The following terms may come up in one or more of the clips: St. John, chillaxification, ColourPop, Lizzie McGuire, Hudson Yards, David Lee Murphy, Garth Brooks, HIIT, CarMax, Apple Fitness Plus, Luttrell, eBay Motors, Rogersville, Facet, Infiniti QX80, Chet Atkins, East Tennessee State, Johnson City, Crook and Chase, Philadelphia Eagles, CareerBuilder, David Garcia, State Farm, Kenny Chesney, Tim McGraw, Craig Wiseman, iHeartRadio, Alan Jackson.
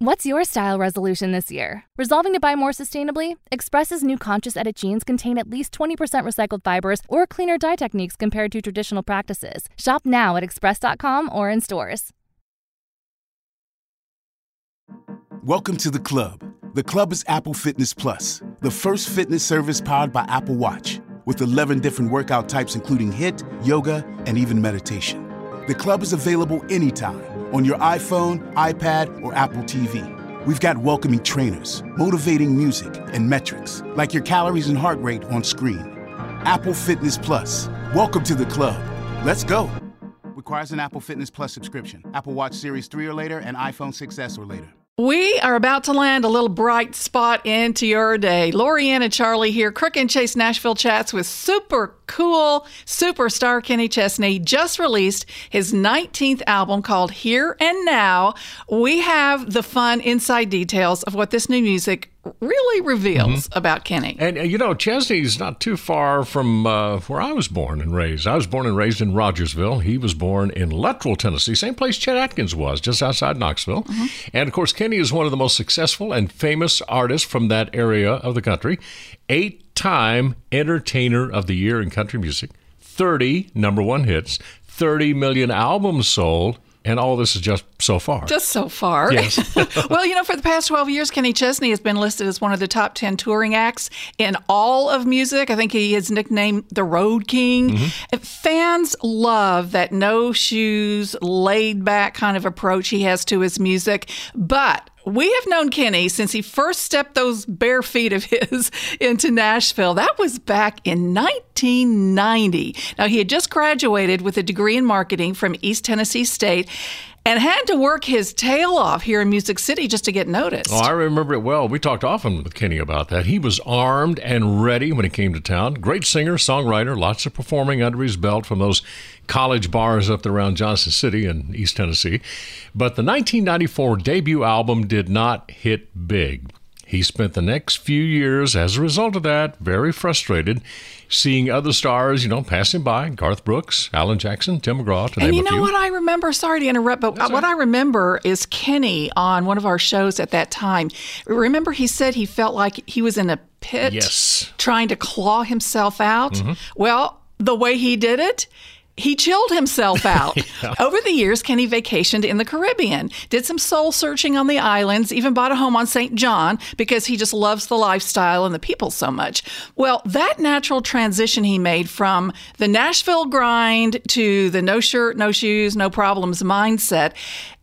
What's your style resolution this year? Resolving to buy more sustainably? Express's new Conscious Edit jeans contain at least 20% recycled fibers or cleaner dye techniques compared to traditional practices. Shop now at express.com or in stores. Welcome to the club. The club is Apple Fitness Plus, the first fitness service powered by Apple Watch, with 11 different workout types including HIIT, yoga, and even meditation. The club is available anytime. On your iPhone, iPad, or Apple TV. We've got welcoming trainers, motivating music, and metrics, like your calories and heart rate on screen. Apple Fitness Plus. Welcome to the club. Let's go. Requires an Apple Fitness Plus subscription. Apple Watch Series 3 or later and iPhone 6S or later. We are about to land a little bright spot into your day. Loriann and Charlie here. Crook and Chase Nashville Chats with super cool superstar Kenny Chesney. Just released his 19th album called Here and Now. We have the fun inside details of what this new music really reveals about Kenny. And, you know, Chesney's not too far from where I was born and raised. I was born and raised in Rogersville. He was born in Luttrell, Tennessee, same place Chet Atkins was, just outside Knoxville. And, of course, Kenny is one of the most successful and famous artists from that area of the country. 8-time Entertainer of the Year in country music, 30 number one hits, 30 million albums sold. And all this is just so far. Just so far. Yes. Well, you know, for the past 12 years, Kenny Chesney has been listed as one of the top 10 touring acts in all of music. I think he is nicknamed the Road King. Fans love that no-shoes, laid-back kind of approach he has to his music. But we have known Kenny since he first stepped those bare feet of his into Nashville. That was back in 1990. Now, he had just graduated with a degree in marketing from East Tennessee State and had to work his tail off here in Music City just to get noticed. Oh, I remember it well. We talked often with Kenny about that. He was armed and ready when he came to town. Great singer, songwriter, lots of performing under his belt from those college bars up there around Johnson City in East Tennessee. But the 1994 debut album did not hit big. He spent the next few years, as a result of that, very frustrated, seeing other stars, you know, passing by, Garth Brooks, Alan Jackson, Tim McGraw, to name a few. And you know what I remember? Sorry to interrupt, but what I remember is Kenny on one of our shows at that time. Remember he said he felt like he was in a pit, trying to claw himself out? Mm-hmm. Well, the way he did it, he chilled himself out. Yeah. Over the years, Kenny vacationed in the Caribbean, did some soul searching on the islands, even bought a home on St. John because he just loves the lifestyle and the people so much. Well, that natural transition he made from the Nashville grind to the no shirt, no shoes, no problems mindset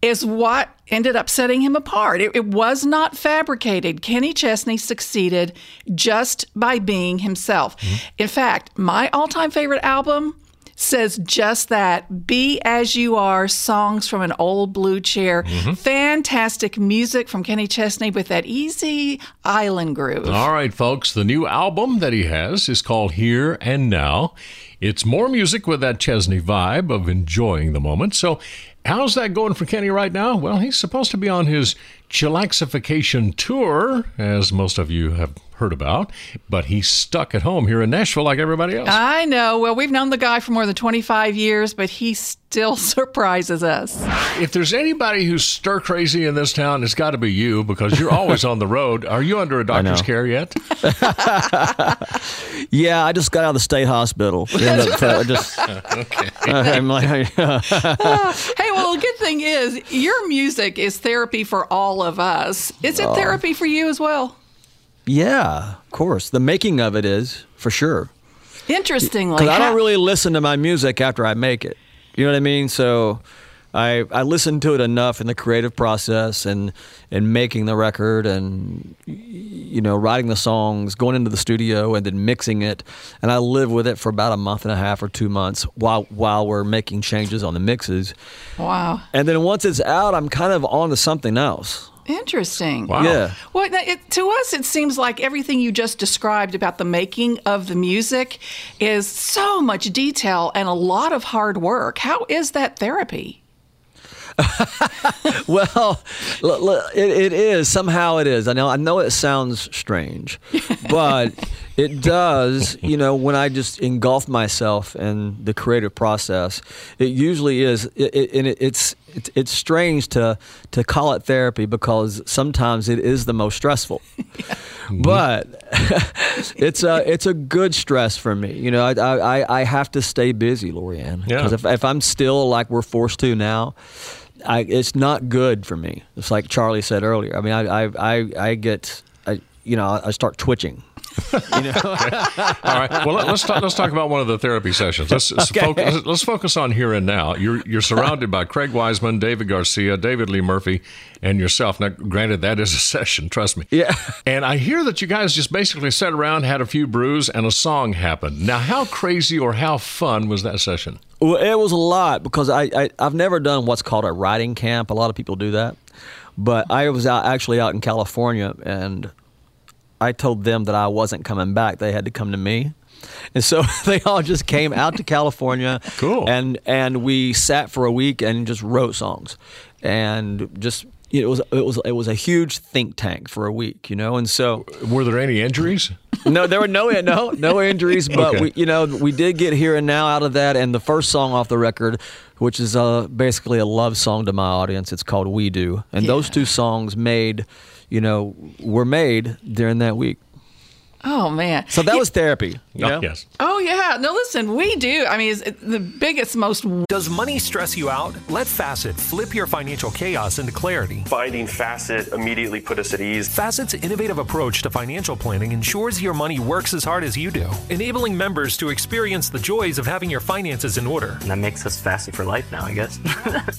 is what ended up setting him apart. It was not fabricated. Kenny Chesney succeeded just by being himself. Mm-hmm. In fact, my all-time favorite album says just that. Be As You Are, Songs from an Old Blue Chair. Mm-hmm. Fantastic music from Kenny Chesney with that easy island groove. All right, folks, the new album that he has is called Here and Now. It's more music with that Chesney vibe of enjoying the moment. So how's that going for Kenny right now? Well, he's supposed to be on his chillaxification tour, as most of you have heard about, but he's stuck at home here in Nashville like everybody else. I know. Well, we've known the guy for more than 25 years, but he still surprises us. If there's anybody who's stir-crazy in this town, it's got to be you, because you're always on the road. Are you under a doctor's care yet? Yeah, I just got out of the state hospital. I'm like, hey, well, the good thing is your music is therapy for all of us. Is it therapy for you as well? Yeah, of course. The making of it is, for sure. Interestingly. Because I don't really listen to my music after I make it. You know what I mean? So I listen to it enough in the creative process and making the record and, you know, writing the songs, going into the studio and then mixing it. And I live with it for about a month and a half or 2 months while we're making changes on the mixes. Wow. And then once it's out, I'm kind of on to something else. Interesting. Wow. Yeah. Well, to us, it seems like everything you just described about the making of the music is so much detail and a lot of hard work. How is that therapy? Well, it is. Somehow it is. I know it sounds strange, but it does. You know, when I just engulf myself in the creative process, it usually is. It's strange to call it therapy because sometimes it is the most stressful. Yeah. But it's a good stress for me. You know, I have to stay busy, Lorianne. Yeah. Because if I'm still like we're forced to now, it's not good for me. It's like Charlie said earlier. I mean, I start twitching. You know? All right. Well, let's talk about one of the therapy sessions. Let's focus on here and now. You're surrounded by Craig Wiseman, David Garcia, David Lee Murphy, and yourself. Now, granted, that is a session. Trust me. Yeah. And I hear that you guys just basically sat around, had a few brews, and a song happened. Now, how crazy or how fun was that session? Well, it was a lot because I've never done what's called a writing camp. A lot of people do that, but I was out in California and I told them that I wasn't coming back. They had to come to me. And so they all just came out to California. Cool. And we sat for a week and just wrote songs. And just it was a huge think tank for a week, you know. And so were there any injuries? No, there were no injuries, but okay. we did get Here and Now out of that, and the first song off the record, which is basically a love song to my audience, it's called We Do. And those two songs were made during that week. Oh, man. So that was therapy. You know? Yes. Oh, yeah. No, listen, We Do. I mean, it's the biggest, most... Does money stress you out? Let Facet flip your financial chaos into clarity. Finding Facet immediately put us at ease. Facet's innovative approach to financial planning ensures your money works as hard as you do, enabling members to experience the joys of having your finances in order. And that makes us Facet for life now, I guess.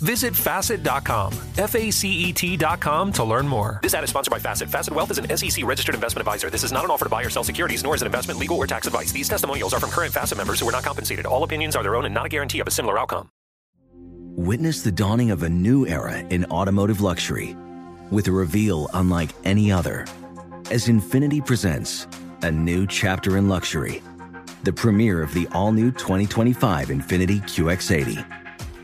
Visit Facet.com, F-A-C-E-T.com to learn more. This ad is sponsored by Facet. Facet Wealth is an SEC-registered investment advisor. This is not an offer to buy or sell securities, nor is it investment, legal, or tax advice. These testimonials are from current FAFSA members who are not compensated. All opinions are their own and not a guarantee of a similar outcome. Witness the dawning of a new era in automotive luxury with a reveal unlike any other as Infiniti presents a new chapter in luxury, the premiere of the all-new 2025 Infiniti QX80.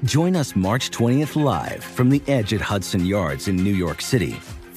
Join us March 20th live from the Edge at Hudson Yards in New York City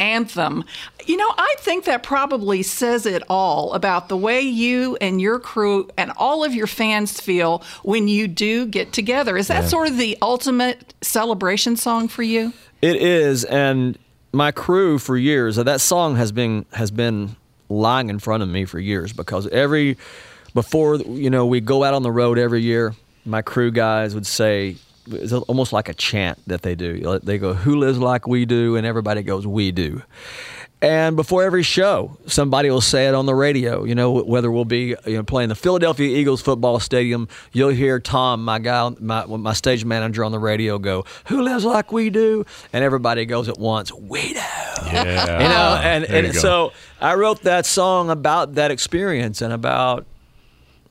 anthem. You know, I think that probably says it all about the way you and your crew and all of your fans feel when you do get together. Is that sort of the ultimate celebration song for you? It is, and my crew for years, that song has been lying in front of me for years, because before, you know, we go out on the road every year, my crew guys would say, it's almost like a chant that they do. They go, "Who lives like we do?" And everybody goes, "We do." And before every show, somebody will say it on the radio, you know, whether we'll be playing the Philadelphia Eagles football stadium, you'll hear Tom, my guy, my stage manager on the radio go, "Who lives like we do?" And everybody goes at once, "We do." Yeah. You know, and so I wrote that song about that experience and about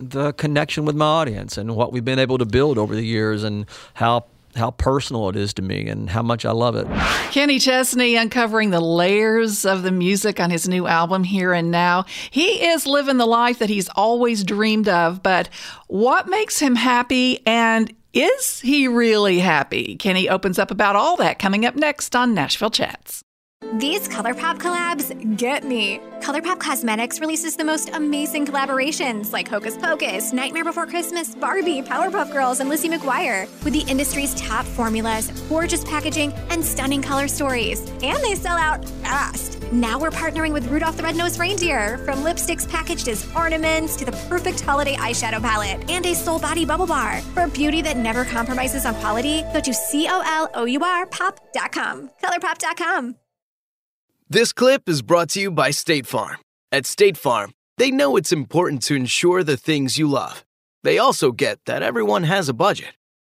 the connection with my audience and what we've been able to build over the years, and how personal it is to me and how much I love it. Kenny Chesney uncovering the layers of the music on his new album, Here and Now. He is living the life that he's always dreamed of, but what makes him happy, and is he really happy? Kenny opens up about all that coming up next on Nashville Chats. These ColourPop collabs get me. ColourPop Cosmetics releases the most amazing collaborations like Hocus Pocus, Nightmare Before Christmas, Barbie, Powerpuff Girls, and Lizzie McGuire, with the industry's top formulas, gorgeous packaging, and stunning color stories. And they sell out fast. Now we're partnering with Rudolph the Red-Nosed Reindeer, from lipsticks packaged as ornaments to the perfect holiday eyeshadow palette and a Soul Body Bubble Bar for beauty that never compromises on quality. Go to ColourPop.com. ColourPop.com. This clip is brought to you by State Farm. At State Farm, they know it's important to insure the things you love. They also get that everyone has a budget.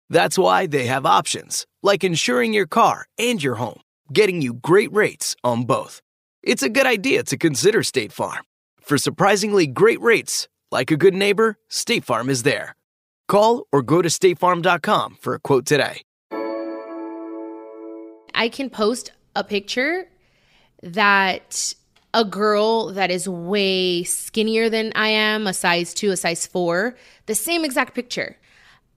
That's why they have options, like insuring your car and your home, getting you great rates on both. It's a good idea to consider State Farm. For surprisingly great rates, like a good neighbor, State Farm is there. Call or go to statefarm.com for a quote today. I can post a picture that a girl that is way skinnier than I am, a size 2, a size 4, the same exact picture.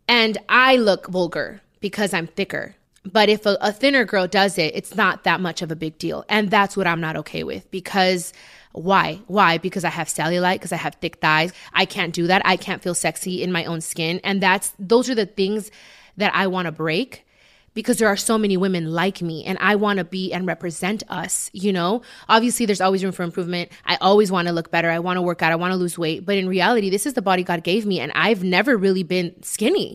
And I look vulgar because I'm thicker. But if a thinner girl does it, it's not that much of a big deal. And that's what I'm not okay with, because why? Why? Because I have cellulite, because I have thick thighs. I can't do that. I can't feel sexy in my own skin. And those are the things that I want to break, because there are so many women like me, and I want to be and represent us, you know? Obviously, there's always room for improvement. I always want to look better. I want to work out. I want to lose weight. But in reality, this is the body God gave me, and I've never really been skinny.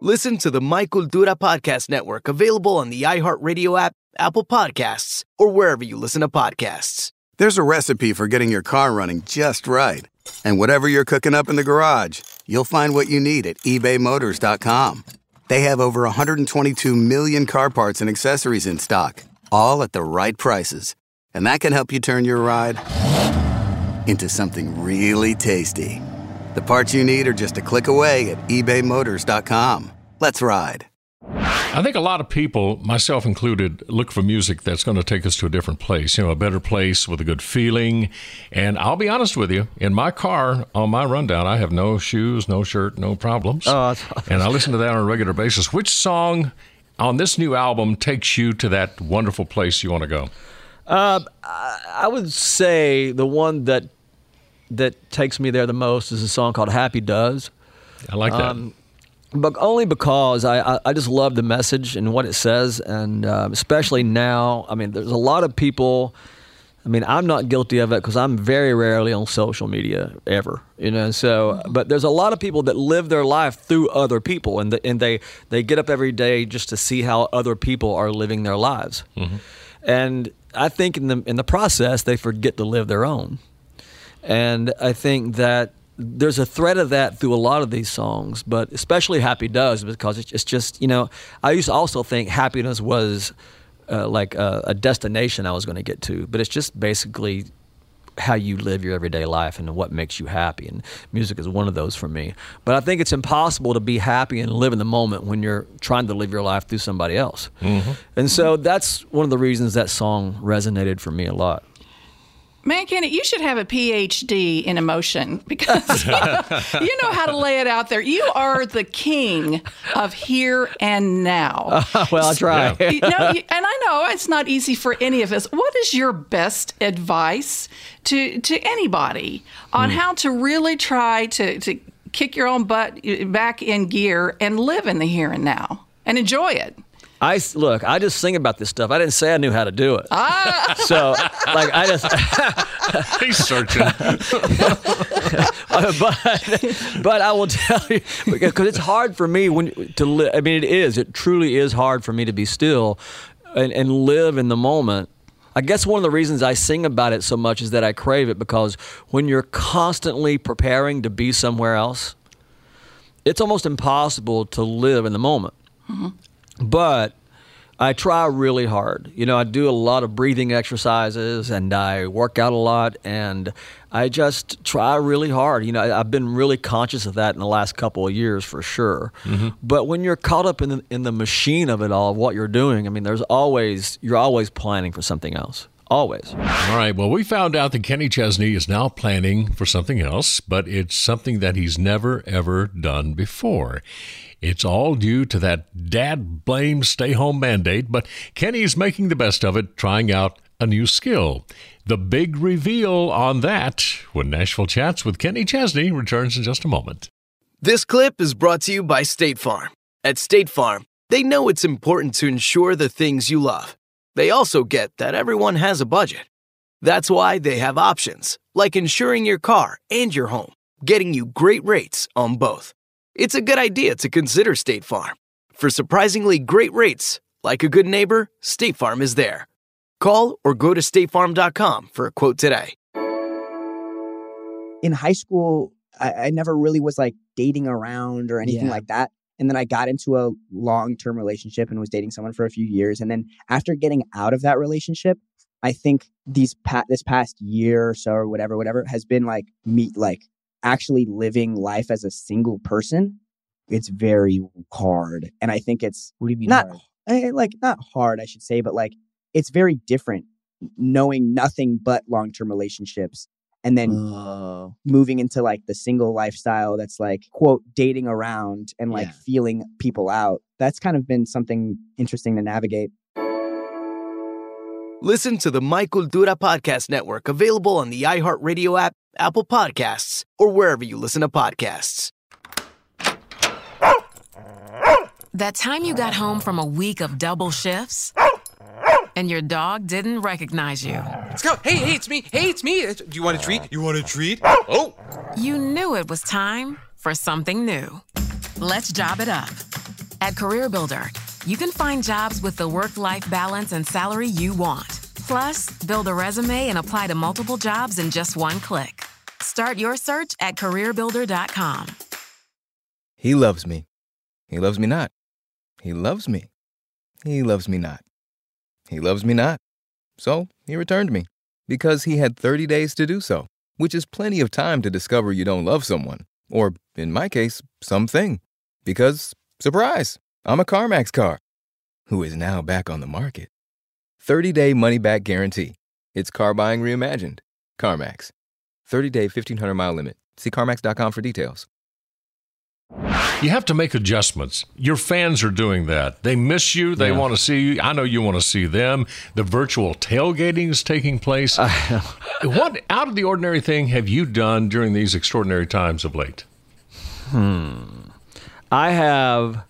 Listen to the My Cultura Podcast Network, available on the iHeartRadio app, Apple Podcasts, or wherever you listen to podcasts. There's a recipe for getting your car running just right. And whatever you're cooking up in the garage, you'll find what you need at ebaymotors.com. They have over 122 million car parts and accessories in stock, all at the right prices. And that can help you turn your ride into something really tasty. The parts you need are just a click away at ebaymotors.com. Let's ride. I think a lot of people, myself included, look for music that's going to take us to a different place, a better place with a good feeling. And I'll be honest with you, in my car, on my rundown, I have no shoes, no shirt, no problems. And I listen to that on a regular basis. Which song on this new album takes you to that wonderful place you want to go? I would say the one that takes me there the most is a song called Happy Does. I like that. But only because I just love the message and what it says, and especially now. I mean, there's a lot of people. I mean, I'm not guilty of it because I'm very rarely on social media ever, so, but there's a lot of people that live their life through other people, and they get up every day just to see how other people are living their lives. Mm-hmm. And I think in the process, they forget to live their own. And I think that there's a thread of that through a lot of these songs, but especially Happy Does, because it's just, I used to also think happiness was like a destination I was going to get to, but it's just basically how you live your everyday life and what makes you happy. And music is one of those for me. But I think it's impossible to be happy and live in the moment when you're trying to live your life through somebody else. Mm-hmm. And so that's one of the reasons that song resonated for me a lot. Man, Kenny, you should have a PhD in emotion because you know how to lay it out there. You are the king of here and now. Well, I try. Yeah. And I know it's not easy for any of us. What is your best advice to anybody on how to really try to kick your own butt back in gear and live in the here and now and enjoy it? Look, I just think about this stuff. I didn't say I knew how to do it. So, like, I just... He's searching. But I will tell you, because it's hard for me I mean, it is. It truly is hard for me to be still and live in the moment. I guess one of the reasons I sing about it so much is that I crave it, because when you're constantly preparing to be somewhere else, it's almost impossible to live in the moment. Mm-hmm. But I try really hard. You know, I do a lot of breathing exercises, and I work out a lot, and I just try really hard. You know, I've been really conscious of that in the last couple of years for sure. Mm-hmm. But when you're caught up in the machine of it all, of what you're doing, I mean, you're always planning for something else. Always. All right. Well, we found out that Kenny Chesney is now planning for something else, but it's something that he's never, ever done before. It's all due to that dad blame stay-home mandate, but Kenny's making the best of it, trying out a new skill. The big reveal on that when Nashville Chats with Kenny Chesney returns in just a moment. This clip is brought to you by State Farm. At State Farm, they know it's important to insure the things you love. They also get that everyone has a budget. That's why they have options, like insuring your car and your home, getting you great rates on both. It's a good idea to consider State Farm. For surprisingly great rates, like a good neighbor, State Farm is there. Call or go to statefarm.com for a quote today. In high school, I never really was like dating around or anything like that. And then I got into a long-term relationship and was dating someone for a few years. And then after getting out of that relationship, I think this past year or so or whatever has been like me like actually living life as a single person. It's very hard. And I think it's... What do you mean hard? Like, not hard, I should say, but like it's very different knowing nothing but long-term relationships. And then moving into like the single lifestyle that's like, quote, dating around and like feeling people out. That's kind of been something interesting to navigate. Listen to the My Cultura Podcast Network, available on the iHeartRadio app, Apple Podcasts, or wherever you listen to podcasts. That time you got home from a week of double shifts and your dog didn't recognize you. Let's go. Hey, it's me. Do you want a treat? Oh. You knew it was time for something new. Let's job it up. At CareerBuilder, you can find jobs with the work-life balance and salary you want. Plus, build a resume and apply to multiple jobs in just one click. Start your search at CareerBuilder.com. He loves me. He loves me not. He loves me. He loves me not. He loves me not. So he returned me, because he had 30 days to do so, which is plenty of time to discover you don't love someone, or in my case, something, because, surprise, I'm a CarMax car, who is now back on the market. 30-day money-back guarantee. It's car buying reimagined. CarMax. 30-day, 1,500-mile limit. See CarMax.com for details. You have to make adjustments. Your fans are doing that. They miss you. They want to see you. I know you want to see them. The virtual tailgating is taking place. What out of the ordinary thing have you done during these extraordinary times of late? I have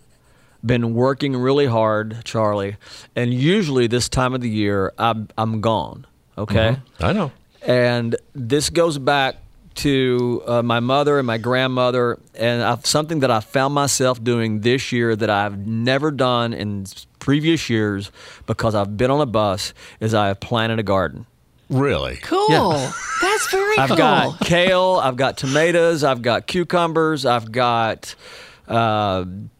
been working really hard, Charlie, and usually this time of the year, I'm gone, okay? Mm-hmm. I know. And this goes back to my mother and my grandmother, and something that I found myself doing this year that I've never done in previous years because I've been on a bus is I have planted a garden. Really? Cool. Yeah. That's very cool. I've got kale, I've got tomatoes, I've got cucumbers, I've got jalapenos,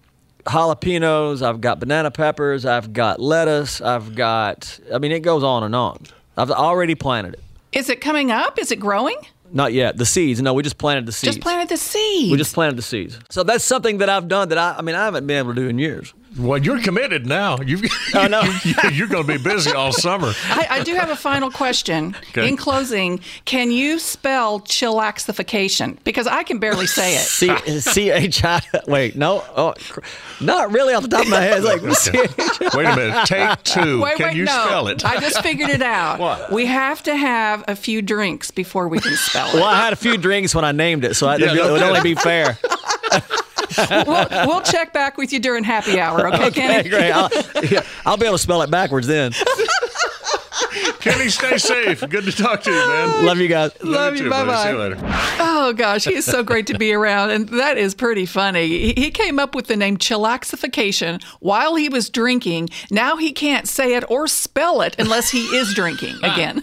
I've got banana peppers, I've got lettuce, I mean, it goes on and on. I've already planted it. Is it coming up? Is it growing? Not yet. The seeds. No, we just planted the seeds. We just planted the seeds. So that's something that I've done that I haven't been able to do in years. Well, you're committed now. I know. You're going to be busy all summer. I do have a final question. Okay. In closing, can you spell chillaxification? Because I can barely say it. C-H-I... Wait, no. Oh, not really off the top of my head. It's like, wait a minute. Take two. Can you spell it? I just figured it out. What? We have to have a few drinks before we can spell it. Well, I had a few drinks when I named it, so it would only be fair. We'll check back with you during happy hour, okay, Kenny? Great. I'll be able to spell it backwards then. Kenny, stay safe. Good to talk to you, man. Love you guys. Love you. Bye-bye. See you later. Oh, gosh. He's so great to be around. And that is pretty funny. He came up with the name chillaxification while he was drinking. Now he can't say it or spell it unless he is drinking again.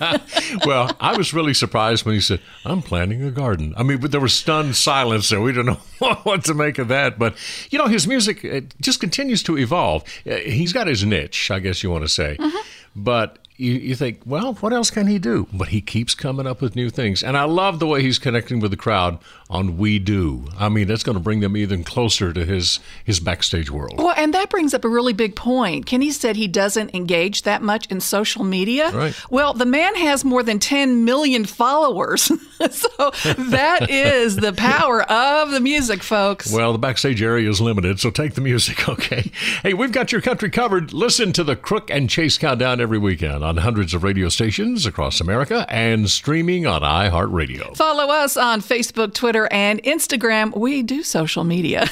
Well, I was really surprised when he said, I'm planting a garden. I mean, but there was stunned silence there. We don't know what to make of that. But, you know, his music, it just continues to evolve. He's got his niche, I guess you want to say. Mm-hmm. But you think, well, what else can he do? But he keeps coming up with new things. And I love the way he's connecting with the crowd on We Do. I mean, that's going to bring them even closer to his backstage world. Well, and that brings up a really big point. Kenny said he doesn't engage that much in social media. Right. Well, the man has more than 10 million followers. So that is the power of the music, folks. Well, the backstage area is limited, so take the music, okay? Hey, we've got your country covered. Listen to the Crook and Chase Countdown every weekend on hundreds of radio stations across America and streaming on iHeartRadio. Follow us on Facebook, Twitter, and Instagram. We do social media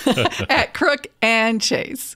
at Crook and Chase.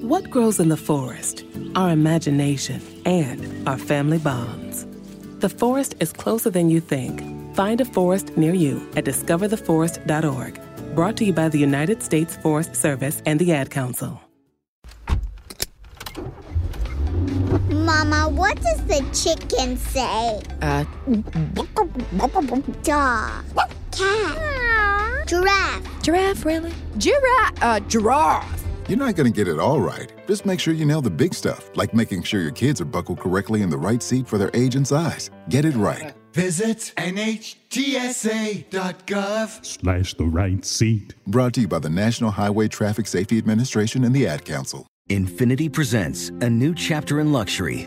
What grows in the forest? Our imagination and our family bonds. The forest is closer than you think. Find a forest near you at discovertheforest.org. Brought to you by the United States Forest Service and the Ad Council. Mama, what does the chicken say? Dog. Cat. Aww. Giraffe. Giraffe, really? Giraffe. You're not going to get it all right. Just make sure you nail the big stuff, like making sure your kids are buckled correctly in the right seat for their age and size. Get it right. Visit NHTSA.gov/the right seat. Brought to you by the National Highway Traffic Safety Administration and the Ad Council. Infiniti presents a new chapter in luxury.